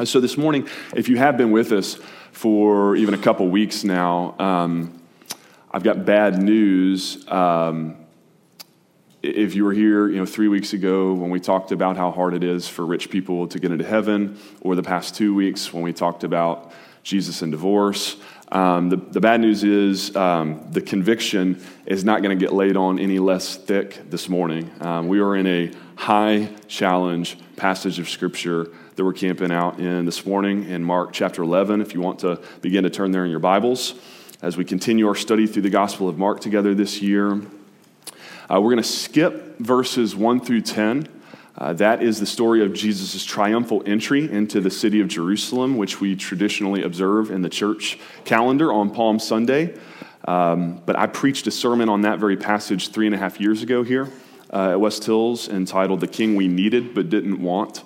And so this morning, if you have been with us for even a couple weeks now, I've got bad news. If you were here, 3 weeks ago when we talked about how hard it is for rich people to get into heaven, or the past 2 weeks when we talked about Jesus and divorce, the bad news is the conviction is not going to get laid on any less thick this morning. We are in a high challenge passage of Scripture that we're camping out in this morning in Mark chapter 11, if you want to begin to turn there in your Bibles. As we continue our study through the Gospel of Mark together this year, we're going to skip verses 1 through 10. That is the story of Jesus' triumphal entry into the city of Jerusalem, which we traditionally observe in the church calendar on Palm Sunday. But I preached a sermon on that very passage 3.5 years ago here at West Hills entitled "The King We Needed But Didn't Want."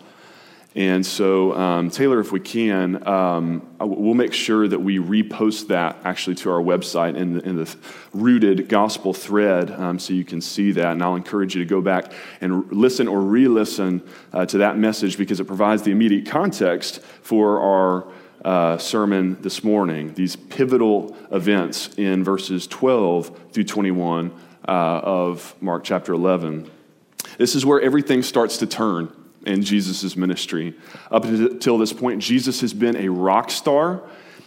And so, Taylor, if we can, we'll make sure that we repost that actually to our website in the rooted gospel thread, so you can see that. And I'll encourage you to go back and listen or re-listen to that message, because it provides the immediate context for our sermon this morning. These pivotal events in verses 12 through 21 of Mark chapter 11. This is where everything starts to turn in Jesus' ministry. Up until this point, Jesus has been a rock star.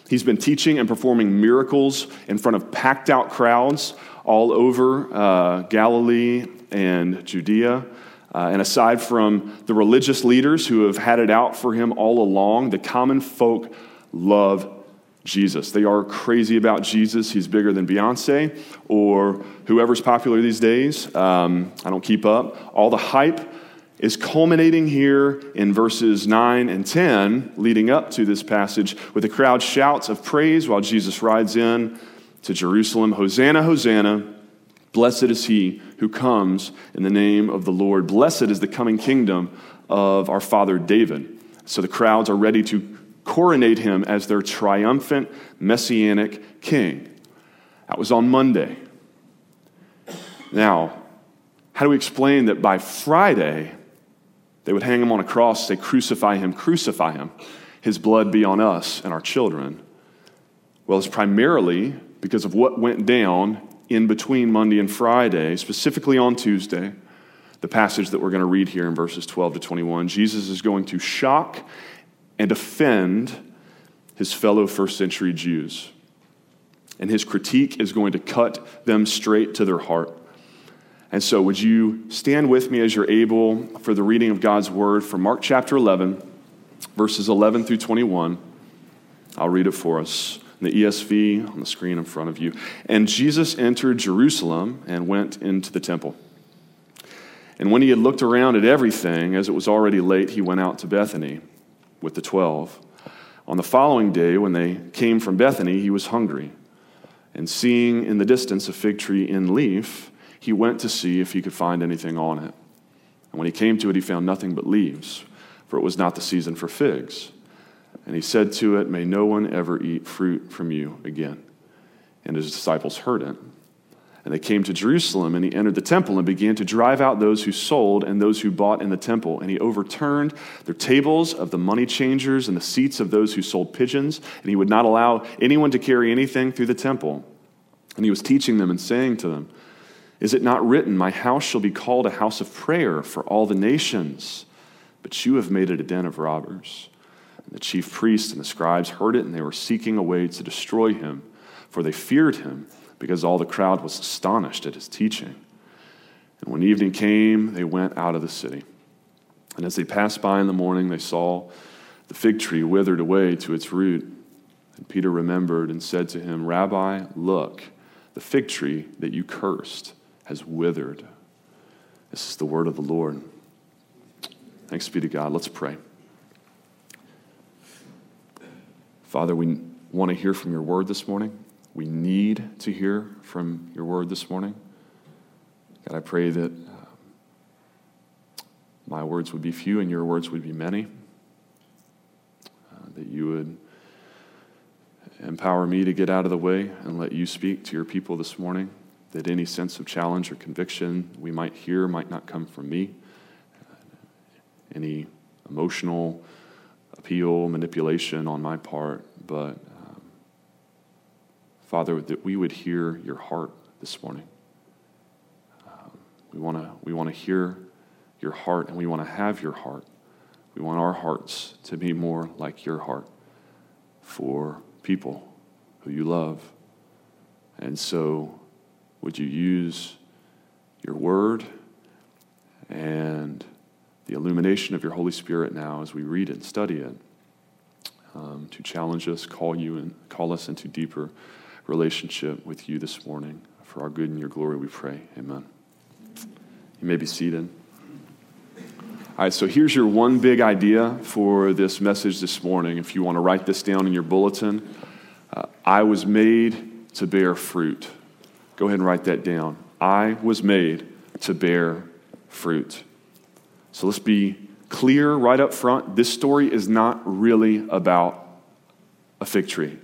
He's been teaching and performing miracles in front of packed out crowds all over Galilee and Judea. And aside from the religious leaders who have had it out for him all along, the common folk love Jesus. They are crazy about Jesus. He's bigger than Beyonce or whoever's popular these days. I don't keep up. All the hype is culminating here in verses 9 and 10, leading up to this passage, with the crowd shouts of praise while Jesus rides in to Jerusalem. "Hosanna, Hosanna, blessed is he who comes in the name of the Lord. Blessed is the coming kingdom of our father David." So the crowds are ready to coronate him as their triumphant messianic king. That was on Monday. Now, how do we explain that by Friday, they would hang him on a cross, say, crucify him, his blood be on us and our children"? Well, it's primarily because of what went down in between Monday and Friday, specifically on Tuesday, the passage that we're going to read here in verses 12 to 21. Jesus is going to shock and offend his fellow first century Jews, and his critique is going to cut them straight to their heart. And so would you stand with me as you're able for the reading of God's word from Mark chapter 11, verses 11 through 21. I'll read it for us in the ESV on the screen in front of you. "And Jesus entered Jerusalem and went into the temple. And when he had looked around at everything, as it was already late, he went out to Bethany with the 12. On the following day, when they came from Bethany, he was hungry. And seeing in the distance a fig tree in leaf, he went to see if he could find anything on it. And when he came to it, he found nothing but leaves, for it was not the season for figs. And he said to it, 'May no one ever eat fruit from you again.' And his disciples heard it. And they came to Jerusalem, and he entered the temple and began to drive out those who sold and those who bought in the temple. And he overturned their tables of the money changers and the seats of those who sold pigeons, and he would not allow anyone to carry anything through the temple. And he was teaching them and saying to them, 'Is it not written, my house shall be called a house of prayer for all the nations? But you have made it a den of robbers.' And the chief priests and the scribes heard it, and they were seeking a way to destroy him, for they feared him, because all the crowd was astonished at his teaching. And when evening came, they went out of the city. And as they passed by in the morning, they saw the fig tree withered away to its root. And Peter remembered and said to him, 'Rabbi, look, the fig tree that you cursed has withered.'" This is the word of the Lord. Thanks be to God. Let's pray. Father, we want to hear from your word this morning. We need to hear from your word this morning. God, I pray that my words would be few and your words would be many. That you would empower me to get out of the way and let you speak to your people this morning. That any sense of challenge or conviction we might hear might not come from me. Any emotional appeal, manipulation on my part, but Father, that we would hear your heart this morning. We want to hear your heart, and we want to have your heart. We want our hearts to be more like your heart for people who you love. And so would you use your word and the illumination of your Holy Spirit now as we read and study it to challenge us, call us into deeper relationship with you this morning. For our good and your glory we pray. Amen. You may be seated. All right, so here's your one big idea for this message this morning. If you want to write this down in your bulletin, I was made to bear fruit. Go ahead and write that down. I was made to bear fruit. So let's be clear right up front. This story is not really about a fig tree.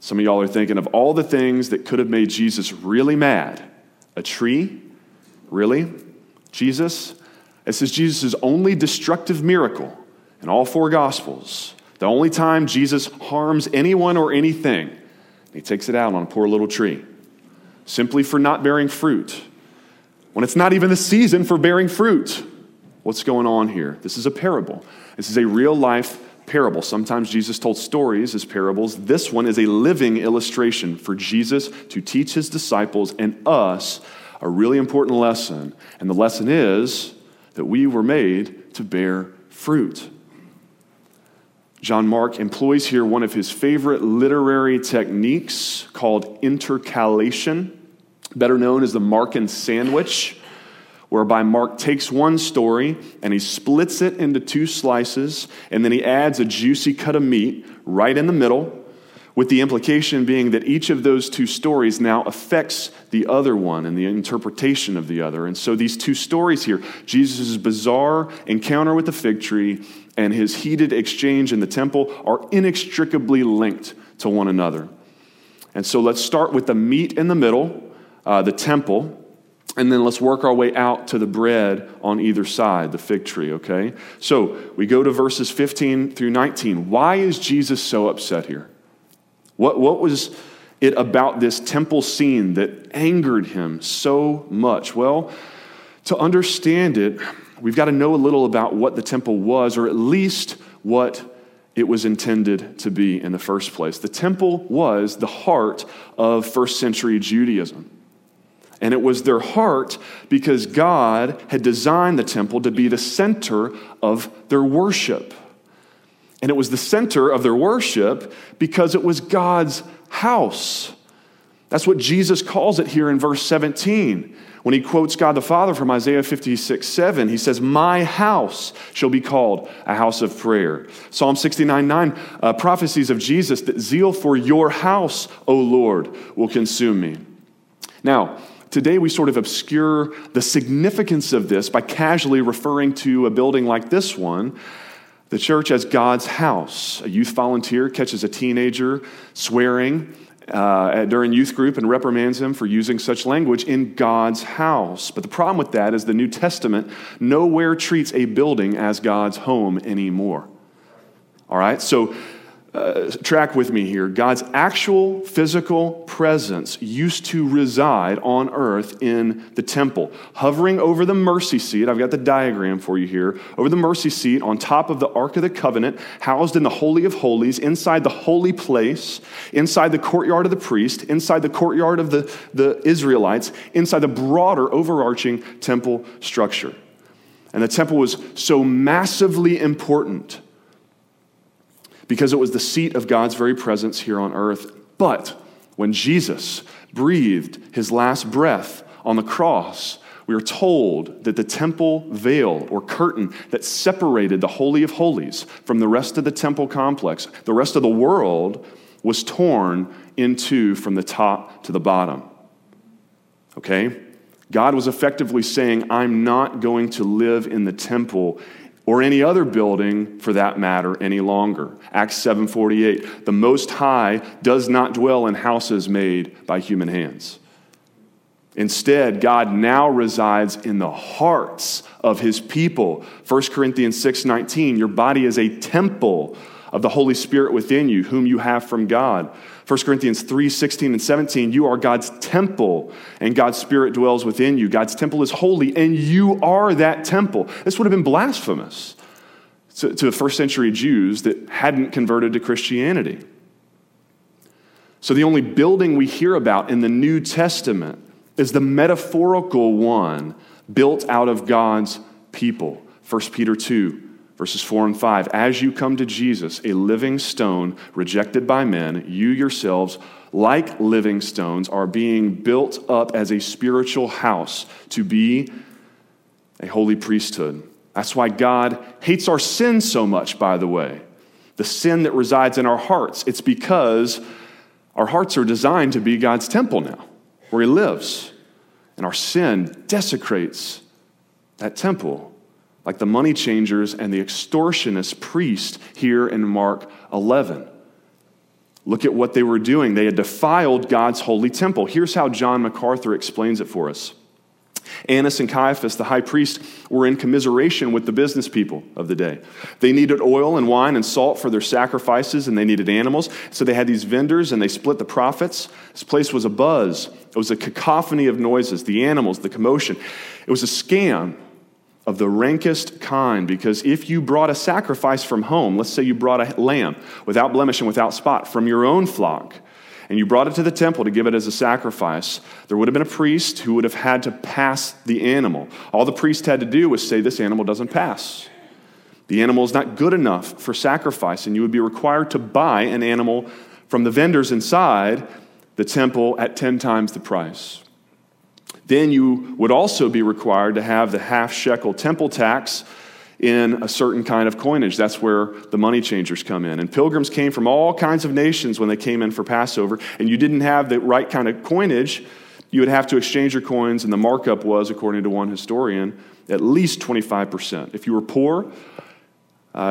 Some of y'all are thinking of all the things that could have made Jesus really mad. A tree? Really? Jesus? This is Jesus' only destructive miracle in all four Gospels. The only time Jesus harms anyone or anything. He takes it out on a poor little tree. Simply for not bearing fruit. When it's not even the season for bearing fruit. What's going on here? This is a parable. This is a real-life parable. Sometimes Jesus told stories as parables. This one is a living illustration for Jesus to teach his disciples and us a really important lesson. And the lesson is that we were made to bear fruit. John Mark employs here one of his favorite literary techniques called intercalation, better known as the Markan sandwich, whereby Mark takes one story and he splits it into two slices, and then he adds a juicy cut of meat right in the middle, with the implication being that each of those two stories now affects the other one and the interpretation of the other. And so these two stories here, Jesus' bizarre encounter with the fig tree and his heated exchange in the temple, are inextricably linked to one another. And so let's start with the meat in the middle, the temple, and then let's work our way out to the bread on either side, the fig tree, okay? So we go to verses 15 through 19. Why is Jesus so upset here? What was it about this temple scene that angered him so much? Well, to understand it, we've got to know a little about what the temple was, or at least what it was intended to be in the first place. The temple was the heart of first century Judaism. And it was their heart because God had designed the temple to be the center of their worship. And it was the center of their worship because it was God's house. That's what Jesus calls it here in verse 17. When he quotes God the Father from Isaiah 56:7, he says, "My house shall be called a house of prayer." Psalm 69:9 prophecies of Jesus that zeal for your house, O Lord, will consume me. Now, today we sort of obscure the significance of this by casually referring to a building like this one, the church, as God's house. A youth volunteer catches a teenager swearing during youth group and reprimands him for using such language in God's house. But the problem with that is the New Testament nowhere treats a building as God's home anymore. All right, so track with me here. God's actual physical presence used to reside on earth in the temple, hovering over the mercy seat. I've got the diagram for you here. Over the mercy seat, on top of the Ark of the Covenant, housed in the Holy of Holies, inside the holy place, inside the courtyard of the priest, inside the courtyard of the Israelites, inside the broader overarching temple structure. And the temple was so massively important because it was the seat of God's very presence here on earth. But when Jesus breathed his last breath on the cross, we are told that the temple veil or curtain that separated the Holy of Holies from the rest of the temple complex, the rest of the world, was torn in two from the top to the bottom. Okay? God was effectively saying, I'm not going to live in the temple or any other building, for that matter, any longer. Acts 7:48, the Most High does not dwell in houses made by human hands. Instead, God now resides in the hearts of his people. 1 Corinthians 6:19, your body is a temple of the Holy Spirit within you, whom you have from God. 1 Corinthians 3:16 and 17, you are God's temple, and God's Spirit dwells within you. God's temple is holy, and you are that temple. This would have been blasphemous to the first century Jews that hadn't converted to Christianity. So the only building we hear about in the New Testament is the metaphorical one built out of God's people. 1 Peter 2, verses 4 and 5. As you come to Jesus, a living stone rejected by men, you yourselves, like living stones, are being built up as a spiritual house to be a holy priesthood. That's why God hates our sin so much, by the way. The sin that resides in our hearts. It's because our hearts are designed to be God's temple now, where he lives. And our sin desecrates that temple, like the money changers and the extortionist priest here in Mark 11. Look at what they were doing. They had defiled God's holy temple. Here's how John MacArthur explains it for us. Annas and Caiaphas, the high priest, were in commiseration with the business people of the day. They needed oil and wine and salt for their sacrifices, and they needed animals. So they had these vendors, and they split the profits. This place was abuzz. It was a cacophony of noises, the animals, the commotion. It was a scam of the rankest kind, because if you brought a sacrifice from home, let's say you brought a lamb without blemish and without spot from your own flock, and you brought it to the temple to give it as a sacrifice, there would have been a priest who would have had to pass the animal. All the priest had to do was say, this animal doesn't pass. The animal is not good enough for sacrifice, and you would be required to buy an animal from the vendors inside the temple at 10 times the price. Then you would also be required to have the half shekel temple tax in a certain kind of coinage. That's where the money changers come in. And pilgrims came from all kinds of nations when they came in for Passover, and you didn't have the right kind of coinage. You would have to exchange your coins, and the markup was, according to one historian, at least 25%. If you were poor,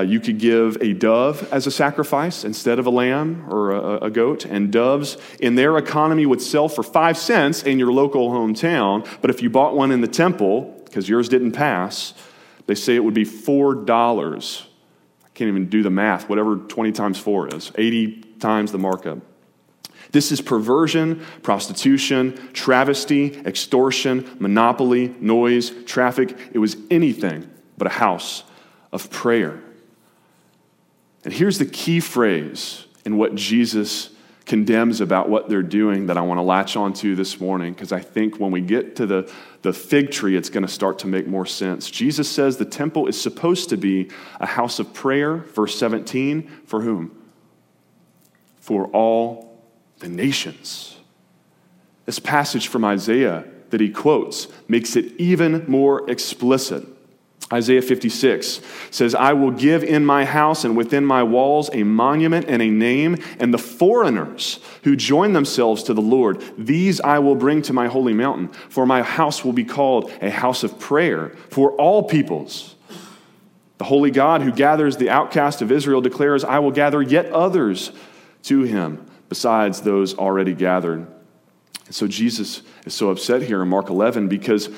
you could give a dove as a sacrifice instead of a lamb or a goat, and doves in their economy would sell for 5 cents in your local hometown, but if you bought one in the temple, because yours didn't pass, they say it would be $4. I can't even do the math, whatever 20 times 4 is, 80 times the markup. This is perversion, prostitution, travesty, extortion, monopoly, noise, traffic. It was anything but a house of prayer. And here's the key phrase in what Jesus condemns about what they're doing that I want to latch onto this morning, because I think when we get to the fig tree, it's going to start to make more sense. Jesus says the temple is supposed to be a house of prayer, verse 17, for whom? For all the nations. This passage from Isaiah that he quotes makes it even more explicit. Isaiah 56 says, I will give in my house and within my walls a monument and a name, and the foreigners who join themselves to the Lord, these I will bring to my holy mountain, for my house will be called a house of prayer for all peoples. The holy God who gathers the outcast of Israel declares, I will gather yet others to him besides those already gathered. And so Jesus is so upset here in Mark 11, because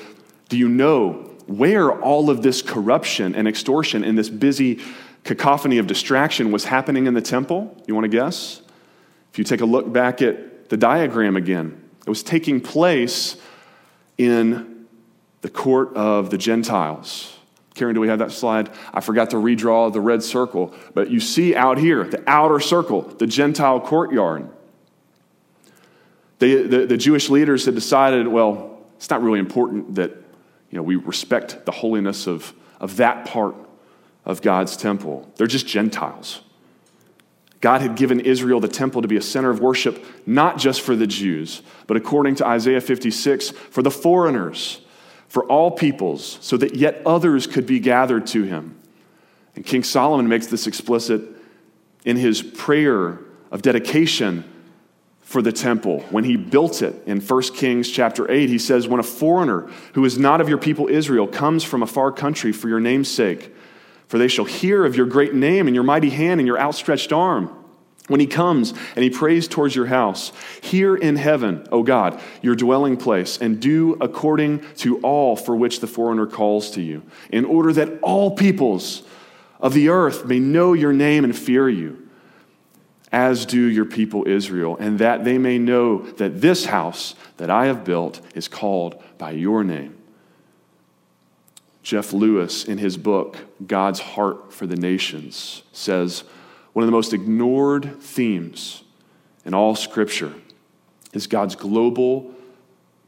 do you know where all of this corruption and extortion and this busy cacophony of distraction was happening in the temple? You want to guess? If you take a look back at the diagram again, it was taking place in the court of the Gentiles. Karen, do we have that slide? I forgot to redraw the red circle, but you see out here, the outer circle, the Gentile courtyard. The Jewish leaders had decided, well, it's not really important that we respect the holiness of that part of God's temple. They're just Gentiles. God had given Israel the temple to be a center of worship, not just for the Jews, but according to Isaiah 56, for the foreigners, for all peoples, so that yet others could be gathered to him. And King Solomon makes this explicit in his prayer of dedication for the temple. When he built it in 1 Kings chapter 8, he says, when a foreigner who is not of your people Israel comes from a far country for your name's sake, for they shall hear of your great name and your mighty hand and your outstretched arm. When he comes and he prays towards your house, hear in heaven, O God, your dwelling place, and do according to all for which the foreigner calls to you, in order that all peoples of the earth may know your name and fear you, as do your people Israel, and that they may know that this house that I have built is called by your name. Jeff Lewis, in his book, God's Heart for the Nations, says, one of the most ignored themes in all Scripture is God's global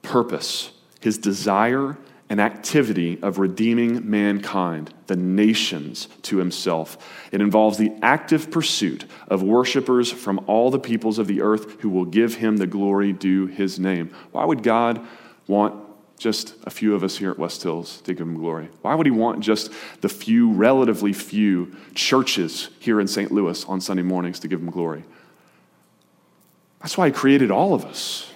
purpose, his desire and activity of redeeming mankind, the nations, to himself. It involves the active pursuit of worshipers from all the peoples of the earth who will give him the glory due his name. Why would God want just a few of us here at West Hills to give him glory? Why would he want just the few, relatively few churches here in St. Louis on Sunday mornings to give him glory? That's why he created all of us,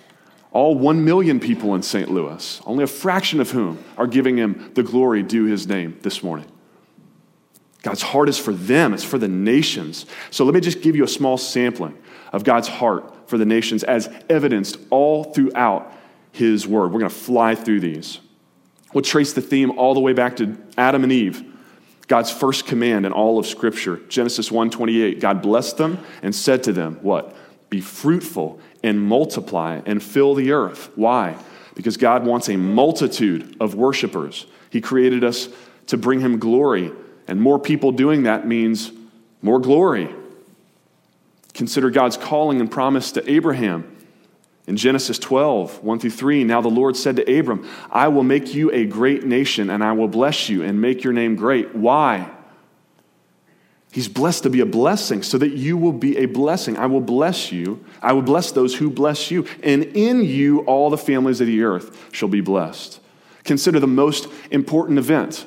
all 1 million people in St. Louis, only a fraction of whom are giving him the glory due his name this morning. God's heart is for them, it's for the nations. So let me just give you a small sampling of God's heart for the nations as evidenced all throughout his word. We're going to fly through these. We'll trace the theme all the way back to Adam and Eve, God's first command in all of Scripture. Genesis 1:28, God blessed them and said to them, what? Be fruitful and multiply and fill the earth. Why? Because God wants a multitude of worshipers. He created us to bring him glory, and more people doing that means more glory. Consider God's calling and promise to Abraham. In Genesis 12, 1-3, now the Lord said to Abram, I will make you a great nation, and I will bless you and make your name great. Why? He's blessed to be a blessing so that you will be a blessing. I will bless you. I will bless those who bless you. And in you, all the families of the earth shall be blessed. Consider the most important event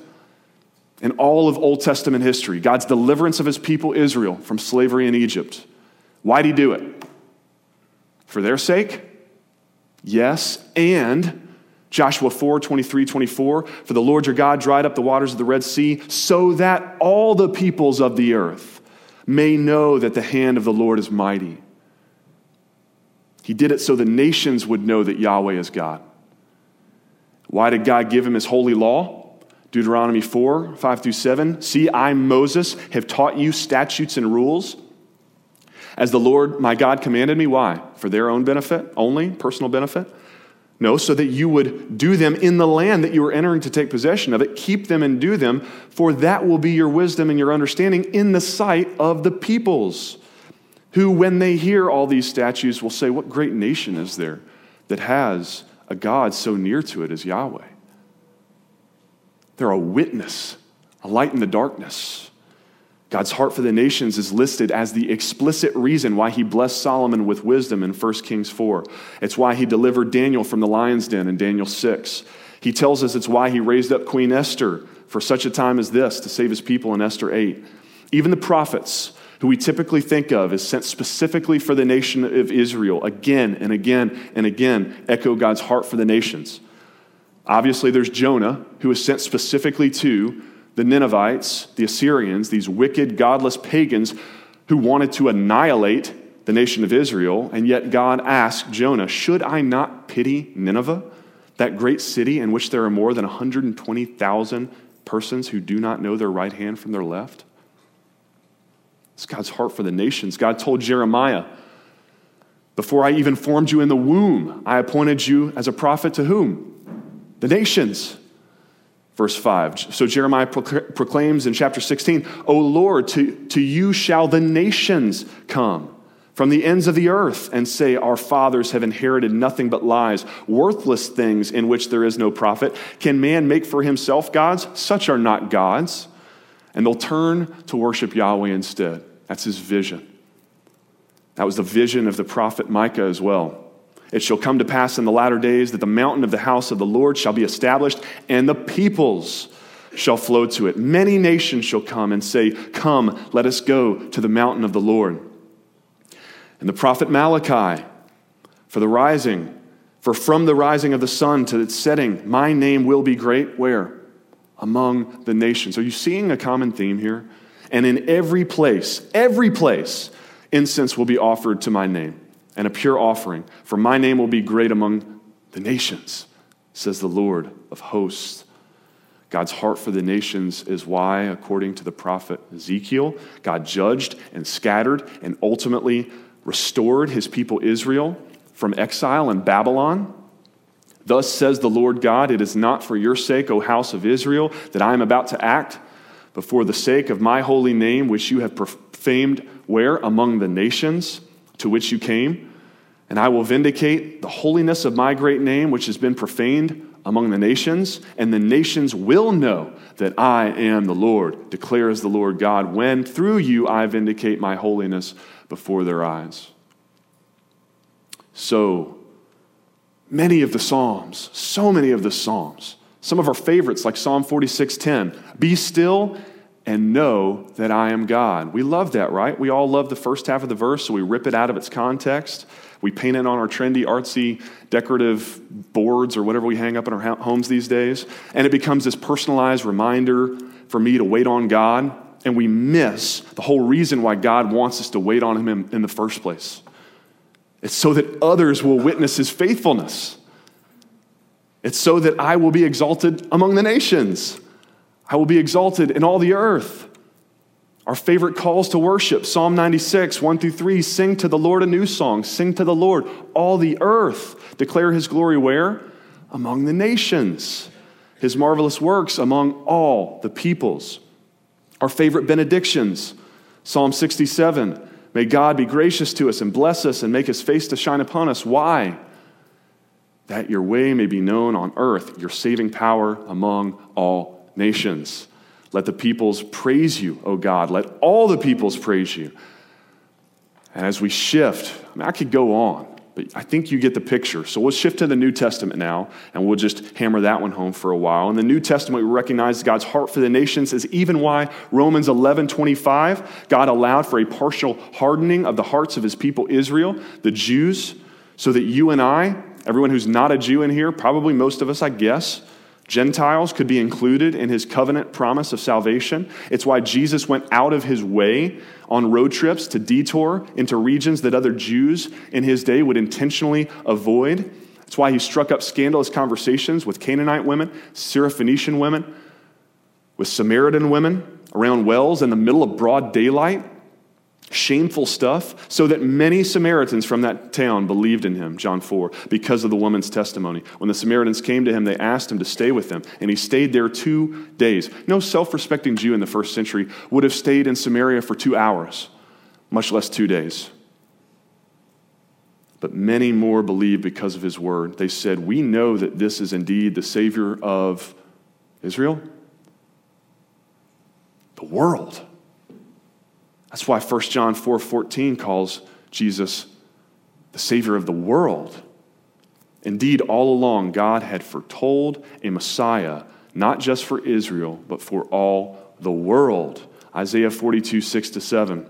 in all of Old Testament history, God's deliverance of his people Israel from slavery in Egypt. Why'd he do it? For their sake? Yes, and Joshua 4:23-24, for the Lord your God dried up the waters of the Red Sea so that all the peoples of the earth may know that the hand of the Lord is mighty. He did it so the nations would know that Yahweh is God. Why did God give him his holy law? Deuteronomy 4:5-7, see, I, Moses, have taught you statutes and rules, as the Lord my God commanded me. Why? For their own benefit only, personal benefit? No, so that you would do them in the land that you were entering to take possession of it. Keep them and do them, for that will be your wisdom and your understanding in the sight of the peoples, who when they hear all these statutes will say, what great nation is there that has a God so near to it as Yahweh? They're a witness, a light in the darkness. God's heart for the nations is listed as the explicit reason why he blessed Solomon with wisdom in 1 Kings 4. It's why he delivered Daniel from the lion's den in Daniel 6. He tells us it's why he raised up Queen Esther for such a time as this to save his people in Esther 8. Even the prophets, who we typically think of as sent specifically for the nation of Israel, again and again and again echo God's heart for the nations. Obviously, there's Jonah, who is sent specifically to the Ninevites, the Assyrians, these wicked, godless pagans who wanted to annihilate the nation of Israel, and yet God asked Jonah, should I not pity Nineveh, that great city in which there are more than 120,000 persons who do not know their right hand from their left? It's God's heart for the nations. God told Jeremiah, before I even formed you in the womb, I appointed you as a prophet to whom? The nations. Verse 5, so Jeremiah proclaims in chapter 16, O Lord, to you shall the nations come from the ends of the earth and say, our fathers have inherited nothing but lies, worthless things in which there is no profit. Can man make for himself gods? Such are not gods. And they'll turn to worship Yahweh instead. That's his vision. That was the vision of the prophet Micah as well. It shall come to pass in the latter days that the mountain of the house of the Lord shall be established, and the peoples shall flow to it. Many nations shall come and say, come, let us go to the mountain of the Lord. And the prophet Malachi, for from the rising of the sun to its setting, my name will be great. Where? Among the nations. Are you seeing a common theme here? And in every place, Incense will be offered to my name, and a pure offering, for my name will be great among the nations, says the Lord of hosts. God's heart for the nations is why, according to the prophet Ezekiel, God judged and scattered and ultimately restored his people Israel from exile in Babylon. Thus says the Lord God, it is not for your sake, O house of Israel, that I am about to act, but for the sake of my holy name, which you have profaned where? Among the nations to which you came. And I will vindicate the holiness of my great name, which has been profaned among the nations, and the nations will know that I am the Lord, declares the Lord God, when through you I vindicate my holiness before their eyes. So many of the Psalms, some of our favorites like Psalm 46:10, be still and know that I am God. We love that, right? We all love the first half of the verse, so we rip it out of its context. We paint it on our trendy, artsy, decorative boards or whatever we hang up in our homes these days, and it becomes this personalized reminder for me to wait on God, and we miss the whole reason why God wants us to wait on him in the first place. It's so that others will witness his faithfulness. It's so that I will be exalted among the nations. I will be exalted in all the earth. Our favorite calls to worship, Psalm 96, 1-3, sing to the Lord a new song, sing to the Lord, all the earth. Declare his glory where? Among the nations. His marvelous works among all the peoples. Our favorite benedictions, Psalm 67, may God be gracious to us and bless us and make his face to shine upon us. Why? That your way may be known on earth, your saving power among all nations. Let the peoples praise you, O God. Let all the peoples praise you. And as we shift, I could go on, but I think you get the picture. So we'll shift to the New Testament now, and we'll just hammer that one home for a while. In the New Testament, we recognize God's heart for the nations is even why Romans 11:25, God allowed for a partial hardening of the hearts of his people Israel, the Jews, so that you and I, everyone who's not a Jew in here, probably most of us, I guess, Gentiles could be included in his covenant promise of salvation. It's why Jesus went out of his way on road trips to detour into regions that other Jews in his day would intentionally avoid. It's why he struck up scandalous conversations with Canaanite women, Syrophoenician women, with Samaritan women around wells in the middle of broad daylight. Shameful stuff, so that many Samaritans from that town believed in him, John 4, because of the woman's testimony. When the Samaritans came to him, they asked him to stay with them, and he stayed there 2 days. No self-respecting Jew in the first century would have stayed in Samaria for 2 hours, much less 2 days. But many more believed because of his word. They said, we know that this is indeed the Savior of Israel, the world. That's why 1 John 4:14 calls Jesus the Savior of the world. Indeed, all along, God had foretold a Messiah, not just for Israel, but for all the world. Isaiah 42, 6-7.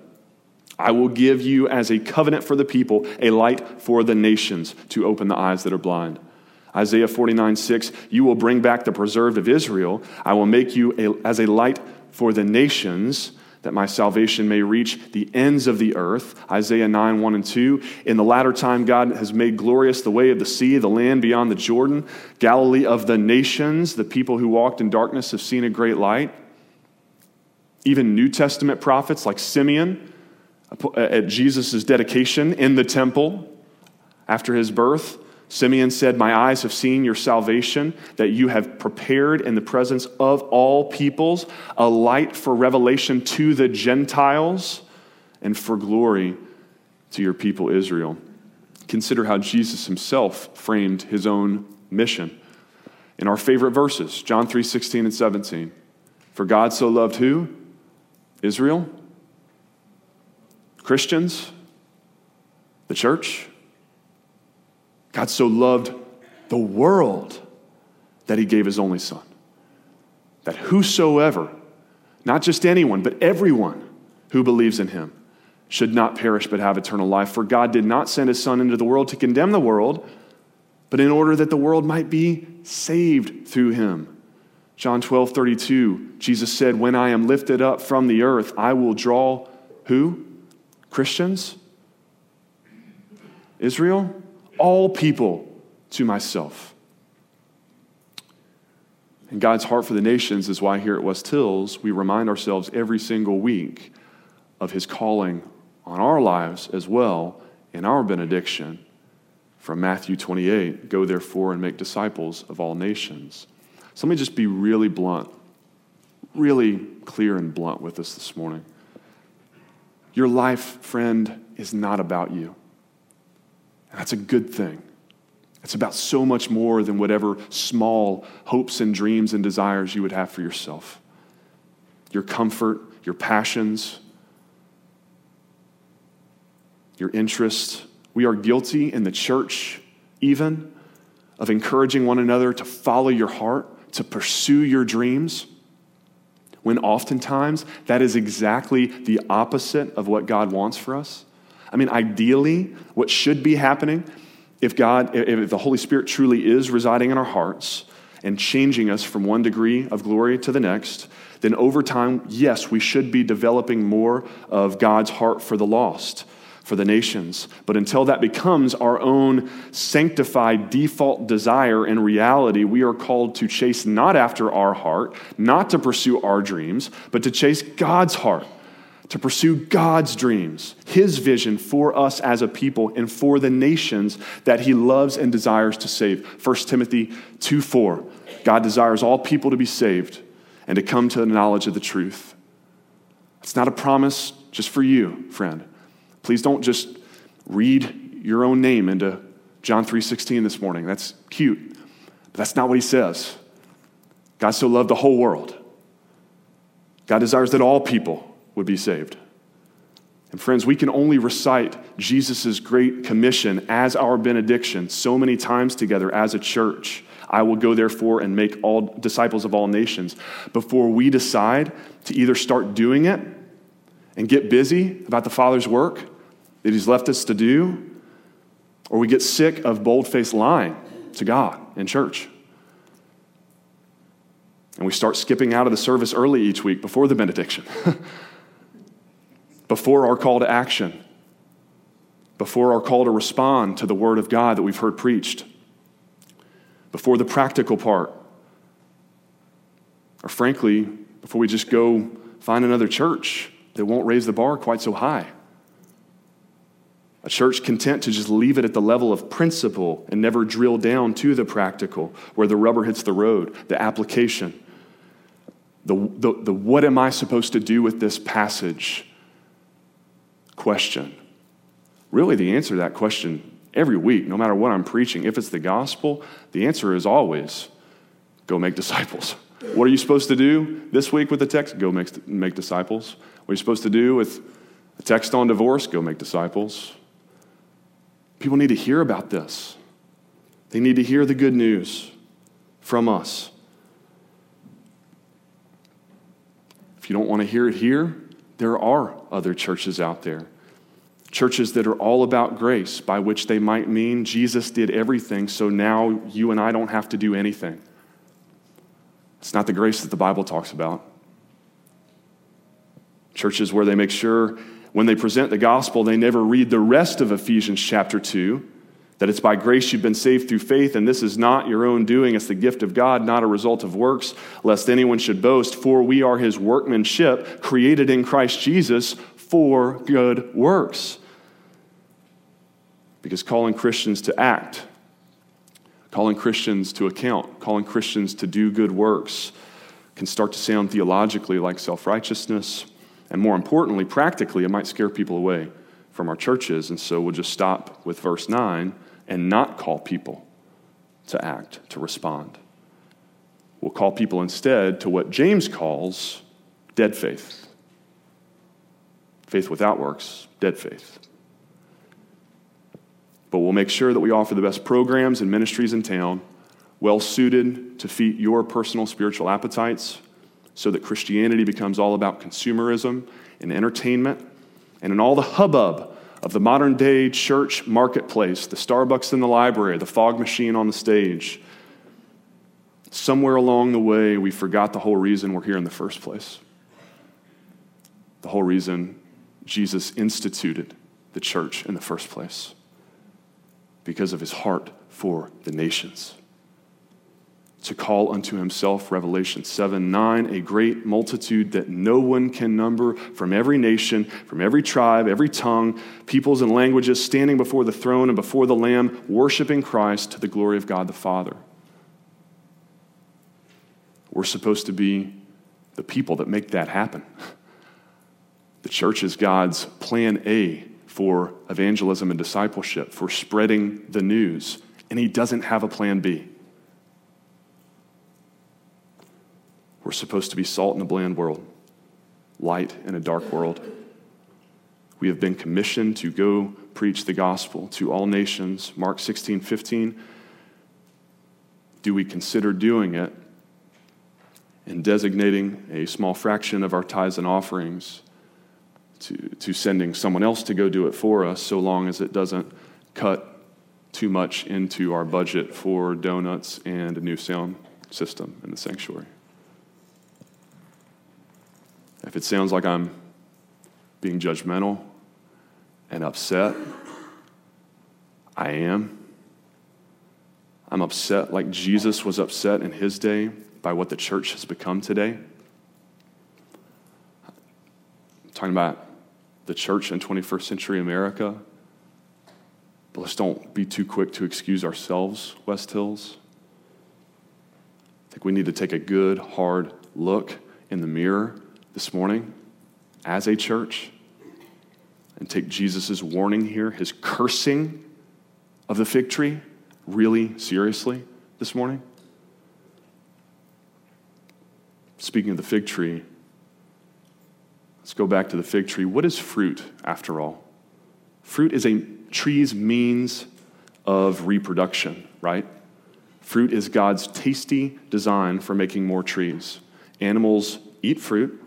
I will give you as a covenant for the people, a light for the nations to open the eyes that are blind. Isaiah 49, 6. You will bring back the preserved of Israel. I will make you as a light for the nations, that my salvation may reach the ends of the earth. Isaiah 9, 1 and 2. In the latter time, God has made glorious the way of the sea, the land beyond the Jordan, Galilee of the nations. The people who walked in darkness have seen a great light. Even New Testament prophets like Simeon at Jesus' dedication in the temple after his birth, Simeon said, my eyes have seen your salvation, that you have prepared in the presence of all peoples a light for revelation to the Gentiles and for glory to your people Israel. Consider how Jesus himself framed his own mission. In our favorite verses, John 3:16 and 17, for God so loved who? Israel? Christians? The church? God so loved the world that he gave his only son, that whosoever, not just anyone, but everyone who believes in him should not perish but have eternal life. For God did not send his son into the world to condemn the world, but in order that the world might be saved through him. John 12:32, Jesus said, when I am lifted up from the earth, I will draw who? Christians, Israel, all people to myself. And God's heart for the nations is why here at West Hills, we remind ourselves every single week of his calling on our lives as well in our benediction from Matthew 28, go therefore and make disciples of all nations. So let me just be really blunt, really clear and blunt with us this morning. Your life, friend, is not about you. And that's a good thing. It's about so much more than whatever small hopes and dreams and desires you would have for yourself. Your comfort, your passions, your interests. We are guilty in the church even of encouraging one another to follow your heart, to pursue your dreams, when oftentimes that is exactly the opposite of what God wants for us. I mean, ideally, what should be happening if the Holy Spirit truly is residing in our hearts and changing us from one degree of glory to the next, then over time, yes, we should be developing more of God's heart for the lost, for the nations. But until that becomes our own sanctified default desire and reality, we are called to chase not after our heart, not to pursue our dreams, but to chase God's heart, to pursue God's dreams, his vision for us as a people and for the nations that he loves and desires to save. 1 Timothy 2:4, God desires all people to be saved and to come to the knowledge of the truth. It's not a promise just for you, friend. Please don't just read your own name into John 3:16 this morning. That's cute, but that's not what he says. God so loved the whole world. God desires that all people would be saved. And friends, we can only recite Jesus' great commission as our benediction so many times together as a church. I will go therefore and make all disciples of all nations before we decide to either start doing it and get busy about the Father's work that he's left us to do, or we get sick of bold-faced lying to God in church. And we start skipping out of the service early each week before the benediction, before our call to action, before our call to respond to the word of God that we've heard preached, before the practical part, or frankly, before we just go find another church that won't raise the bar quite so high. A church content to just leave it at the level of principle and never drill down to the practical, where the rubber hits the road, the application, the what am I supposed to do with this passage question. Really, the answer to that question every week, no matter what I'm preaching, if it's the gospel, the answer is always, go make disciples. What are you supposed to do this week with the text? Go make disciples. What are you supposed to do with a text on divorce? Go make disciples. People need to hear about this. They need to hear the good news from us. If you don't want to hear it here, there are other churches out there. Churches that are all about grace, by which they might mean Jesus did everything, so now you and I don't have to do anything. It's not the grace that the Bible talks about. Churches where they make sure when they present the gospel, they never read the rest of Ephesians chapter 2, that it's by grace you've been saved through faith, and this is not your own doing. It's the gift of God, not a result of works, lest anyone should boast, for we are his workmanship, created in Christ Jesus for good works. Because calling Christians to act, calling Christians to account, calling Christians to do good works can start to sound theologically like self-righteousness. And more importantly, practically, it might scare people away from our churches. And so we'll just stop with verse 9 and not call people to act, to respond. We'll call people instead to what James calls dead faith. Faith without works, dead faith. But we'll make sure that we offer the best programs and ministries in town, well suited to feed your personal spiritual appetites, so that Christianity becomes all about consumerism and entertainment, and in all the hubbub of the modern day church marketplace, the Starbucks in the library, the fog machine on the stage, somewhere along the way, we forgot the whole reason we're here in the first place. The whole reason Jesus instituted the church in the first place because of his heart for the nations. To call unto himself, Revelation 7:9, a great multitude that no one can number, from every nation, from every tribe, every tongue, peoples and languages, standing before the throne and before the Lamb, worshiping Christ to the glory of God the Father. We're supposed to be the people that make that happen. The church is God's plan A for evangelism and discipleship, for spreading the news, and he doesn't have a plan B. We're supposed to be salt in a bland world, light in a dark world. We have been commissioned to go preach the gospel to all nations. Mark 16:15. Do we consider doing it and designating a small fraction of our tithes and offerings to sending someone else to go do it for us, so long as it doesn't cut too much into our budget for donuts and a new sound system in the sanctuary? If it sounds like I'm being judgmental and upset, I am. I'm upset like Jesus was upset in his day by what the church has become today. I'm talking about the church in 21st century America. But let's don't be too quick to excuse ourselves, West Hills. I think we need to take a good, hard look in the mirror this morning as a church and take Jesus' warning here, his cursing of the fig tree, really seriously this morning. Speaking of the fig tree, let's go back to the fig tree. What is fruit, after all? Fruit is a tree's means of reproduction, right? Fruit is God's tasty design for making more trees. Animals eat fruit.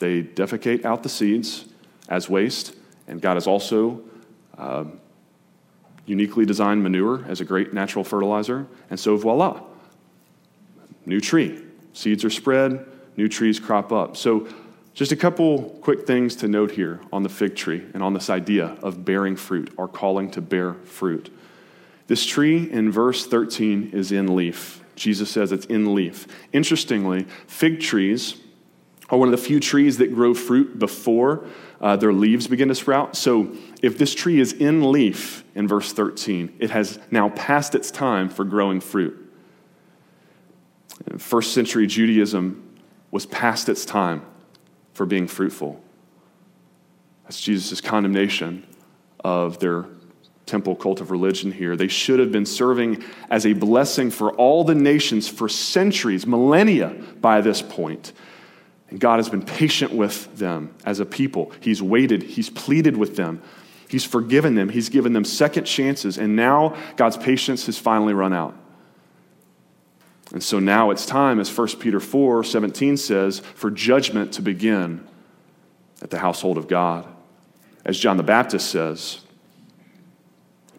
They defecate out the seeds as waste, and God has also uniquely designed manure as a great natural fertilizer, and so voila, new tree. Seeds are spread, new trees crop up. So just a couple quick things to note here on the fig tree and on this idea of bearing fruit, our calling to bear fruit. This tree in verse 13 is in leaf. Jesus says it's in leaf. Interestingly, fig trees are one of the few trees that grow fruit before their leaves begin to sprout. So if this tree is in leaf in verse 13, it has now passed its time for growing fruit. First century Judaism was past its time for being fruitful. That's Jesus' condemnation of their temple cult of religion here. They should have been serving as a blessing for all the nations for centuries, millennia by this point. And God has been patient with them as a people. He's waited. He's pleaded with them. He's forgiven them. He's given them second chances. And now God's patience has finally run out. And so now it's time, as 1 Peter 4:17 says, for judgment to begin at the household of God. As John the Baptist says,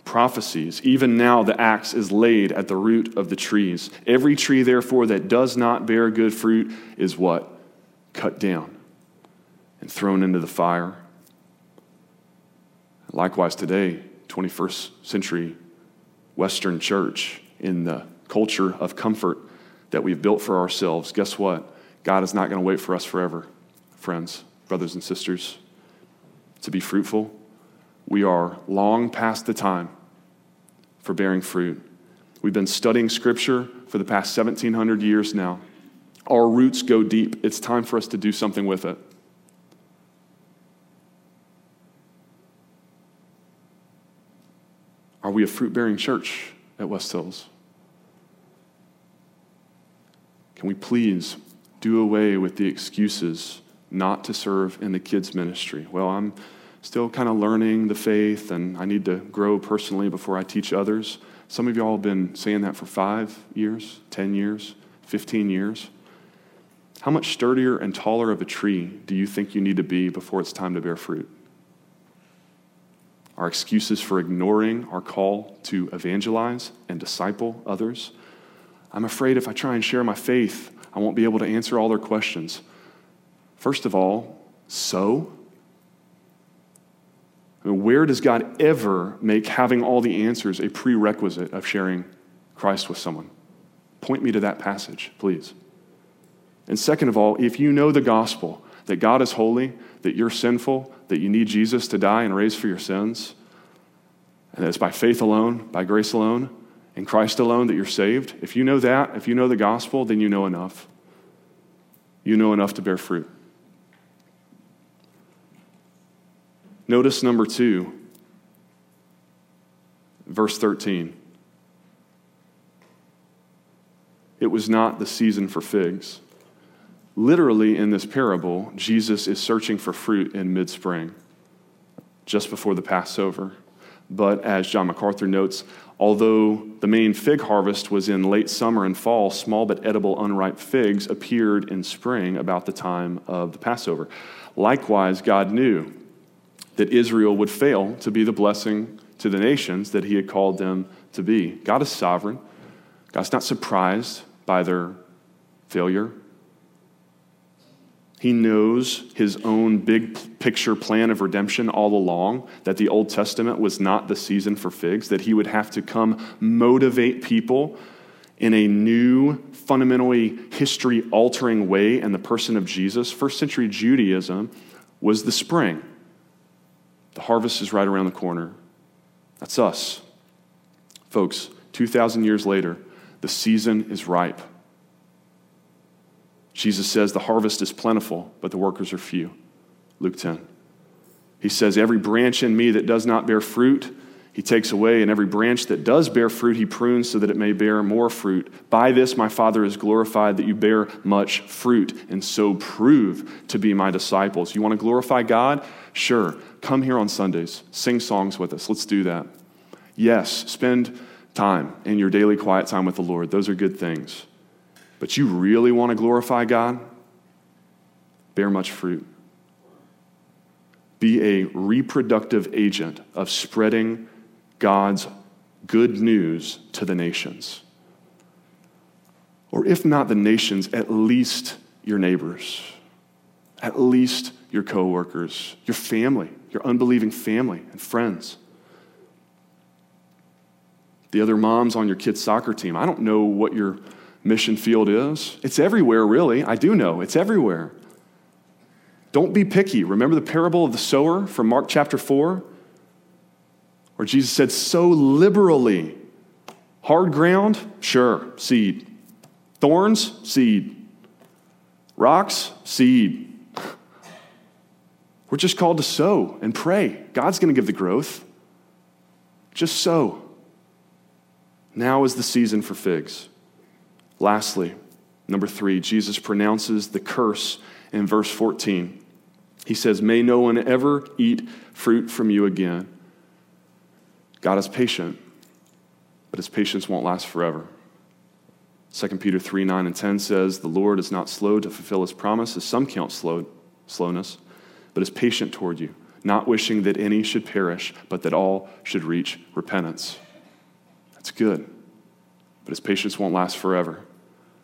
prophecies, even now the axe is laid at the root of the trees. Every tree, therefore, that does not bear good fruit is what? Cut down and thrown into the fire. Likewise today, 21st century Western church, in the culture of comfort that we've built for ourselves, guess what? God is not going to wait for us forever, friends, brothers and sisters, to be fruitful. We are long past the time for bearing fruit. We've been studying Scripture for the past 1,700 years now. Our roots go deep. It's time for us to do something with it. Are we a fruit-bearing church at West Hills? Can we please do away with the excuses not to serve in the kids' ministry? Well, I'm still kind of learning the faith, and I need to grow personally before I teach others. Some of y'all have been saying that for 5 years, 10 years, 15 years. How much sturdier and taller of a tree do you think you need to be before it's time to bear fruit? Our excuses for ignoring our call to evangelize and disciple others. I'm afraid if I try and share my faith, I won't be able to answer all their questions. First of all, so Where does God ever make having all the answers a prerequisite of sharing Christ with someone? Point me to that passage, please. And second of all, if you know the gospel, that God is holy, that you're sinful, that you need Jesus to die and raise for your sins, and that it's by faith alone, by grace alone, in Christ alone that you're saved, if you know that, if you know the gospel, then you know enough. You know enough to bear fruit. Notice number 2, verse 13. It was not the season for figs. Literally in this parable, Jesus is searching for fruit in mid-spring, just before the Passover. But as John MacArthur notes, although the main fig harvest was in late summer and fall, small but edible unripe figs appeared in spring about the time of the Passover. Likewise, God knew that Israel would fail to be the blessing to the nations that he had called them to be. God is sovereign. God's not surprised by their failure. He knows his own big picture plan of redemption all along, that the Old Testament was not the season for figs, that he would have to come motivate people in a new, fundamentally history-altering way in the person of Jesus. First century Judaism was the spring. The harvest is right around the corner. That's us. Folks, 2,000 years later, the season is ripe. Jesus says the harvest is plentiful, but the workers are few. Luke 10. He says, every branch in me that does not bear fruit, he takes away, and every branch that does bear fruit, he prunes so that it may bear more fruit. By this my Father is glorified, that you bear much fruit, and so prove to be my disciples. You want to glorify God? Sure. Come here on Sundays. Sing songs with us. Let's do that. Yes, spend time in your daily quiet time with the Lord. Those are good things. But you really want to glorify God? Bear much fruit. Be a reproductive agent of spreading God's good news to the nations. Or if not the nations, at least your neighbors, at least your coworkers, your family, your unbelieving family and friends. The other moms on your kids' soccer team. I don't know what your mission field is. It's everywhere, really. I do know. It's everywhere. Don't be picky. Remember the parable of the sower from Mark chapter 4, where Jesus said, sow liberally. Hard ground? Sure. Seed. Thorns? Seed. Rocks? Seed. We're just called to sow and pray. God's going to give the growth. Just sow. Now is the season for figs. Lastly, number 3, Jesus pronounces the curse in verse 14. He says, may no one ever eat fruit from you again. God is patient, but his patience won't last forever. 2 Peter 3:9 and 10 says, the Lord is not slow to fulfill his promise, as some count slowness, but is patient toward you, not wishing that any should perish, but that all should reach repentance. That's good, but his patience won't last forever.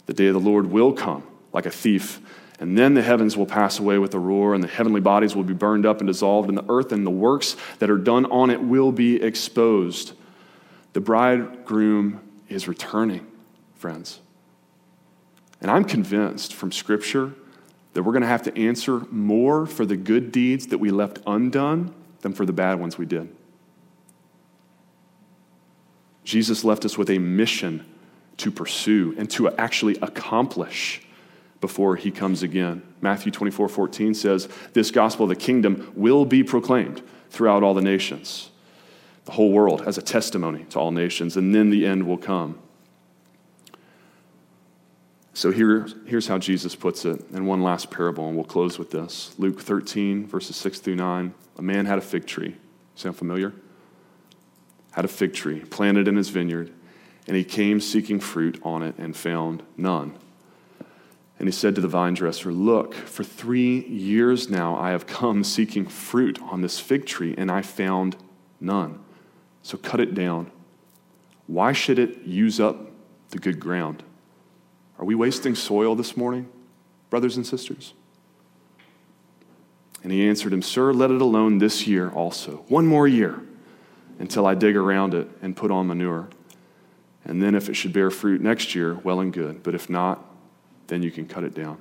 The day of the Lord will come like a thief, and then the heavens will pass away with a roar, and the heavenly bodies will be burned up and dissolved, and the earth and the works that are done on it will be exposed. The bridegroom is returning, friends. And I'm convinced from Scripture that we're going to have to answer more for the good deeds that we left undone than for the bad ones we did. Jesus left us with a mission to pursue and to actually accomplish before he comes again. Matthew 24:14 says, this gospel of the kingdom will be proclaimed throughout all the nations, the whole world, as a testimony to all nations, and then the end will come. So here's how Jesus puts it in one last parable, and we'll close with this. Luke 13, verses 6 through 9, a man had a fig tree. Sound familiar? Had a fig tree, planted in his vineyard, and he came seeking fruit on it and found none. And he said to the vine dresser, look, for 3 years now I have come seeking fruit on this fig tree, and I found none. So cut it down. Why should it use up the good ground? Are we wasting soil this morning, brothers and sisters? And he answered him, Sir, let it alone this year also, one more year, until I dig around it and put on manure. And then if it should bear fruit next year, well and good. But if not, then you can cut it down.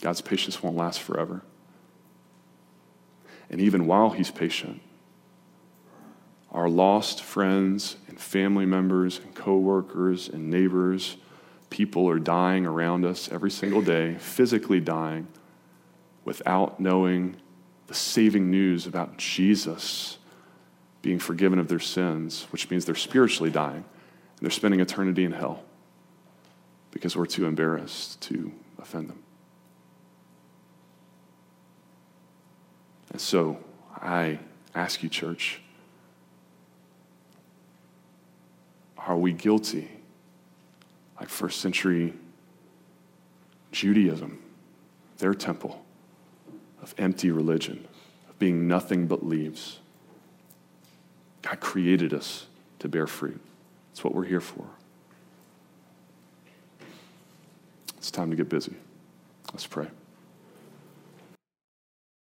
God's patience won't last forever. And even while he's patient, our lost friends and family members and coworkers and neighbors, people are dying around us every single day, physically dying, without knowing the saving news about Jesus being forgiven of their sins, which means they're spiritually dying, and they're spending eternity in hell because we're too embarrassed to offend them. And so I ask you, church, are we guilty like first century Judaism, their temple, of empty religion, of being nothing but leaves? God created us to bear fruit. That's what we're here for. It's time to get busy. Let's pray.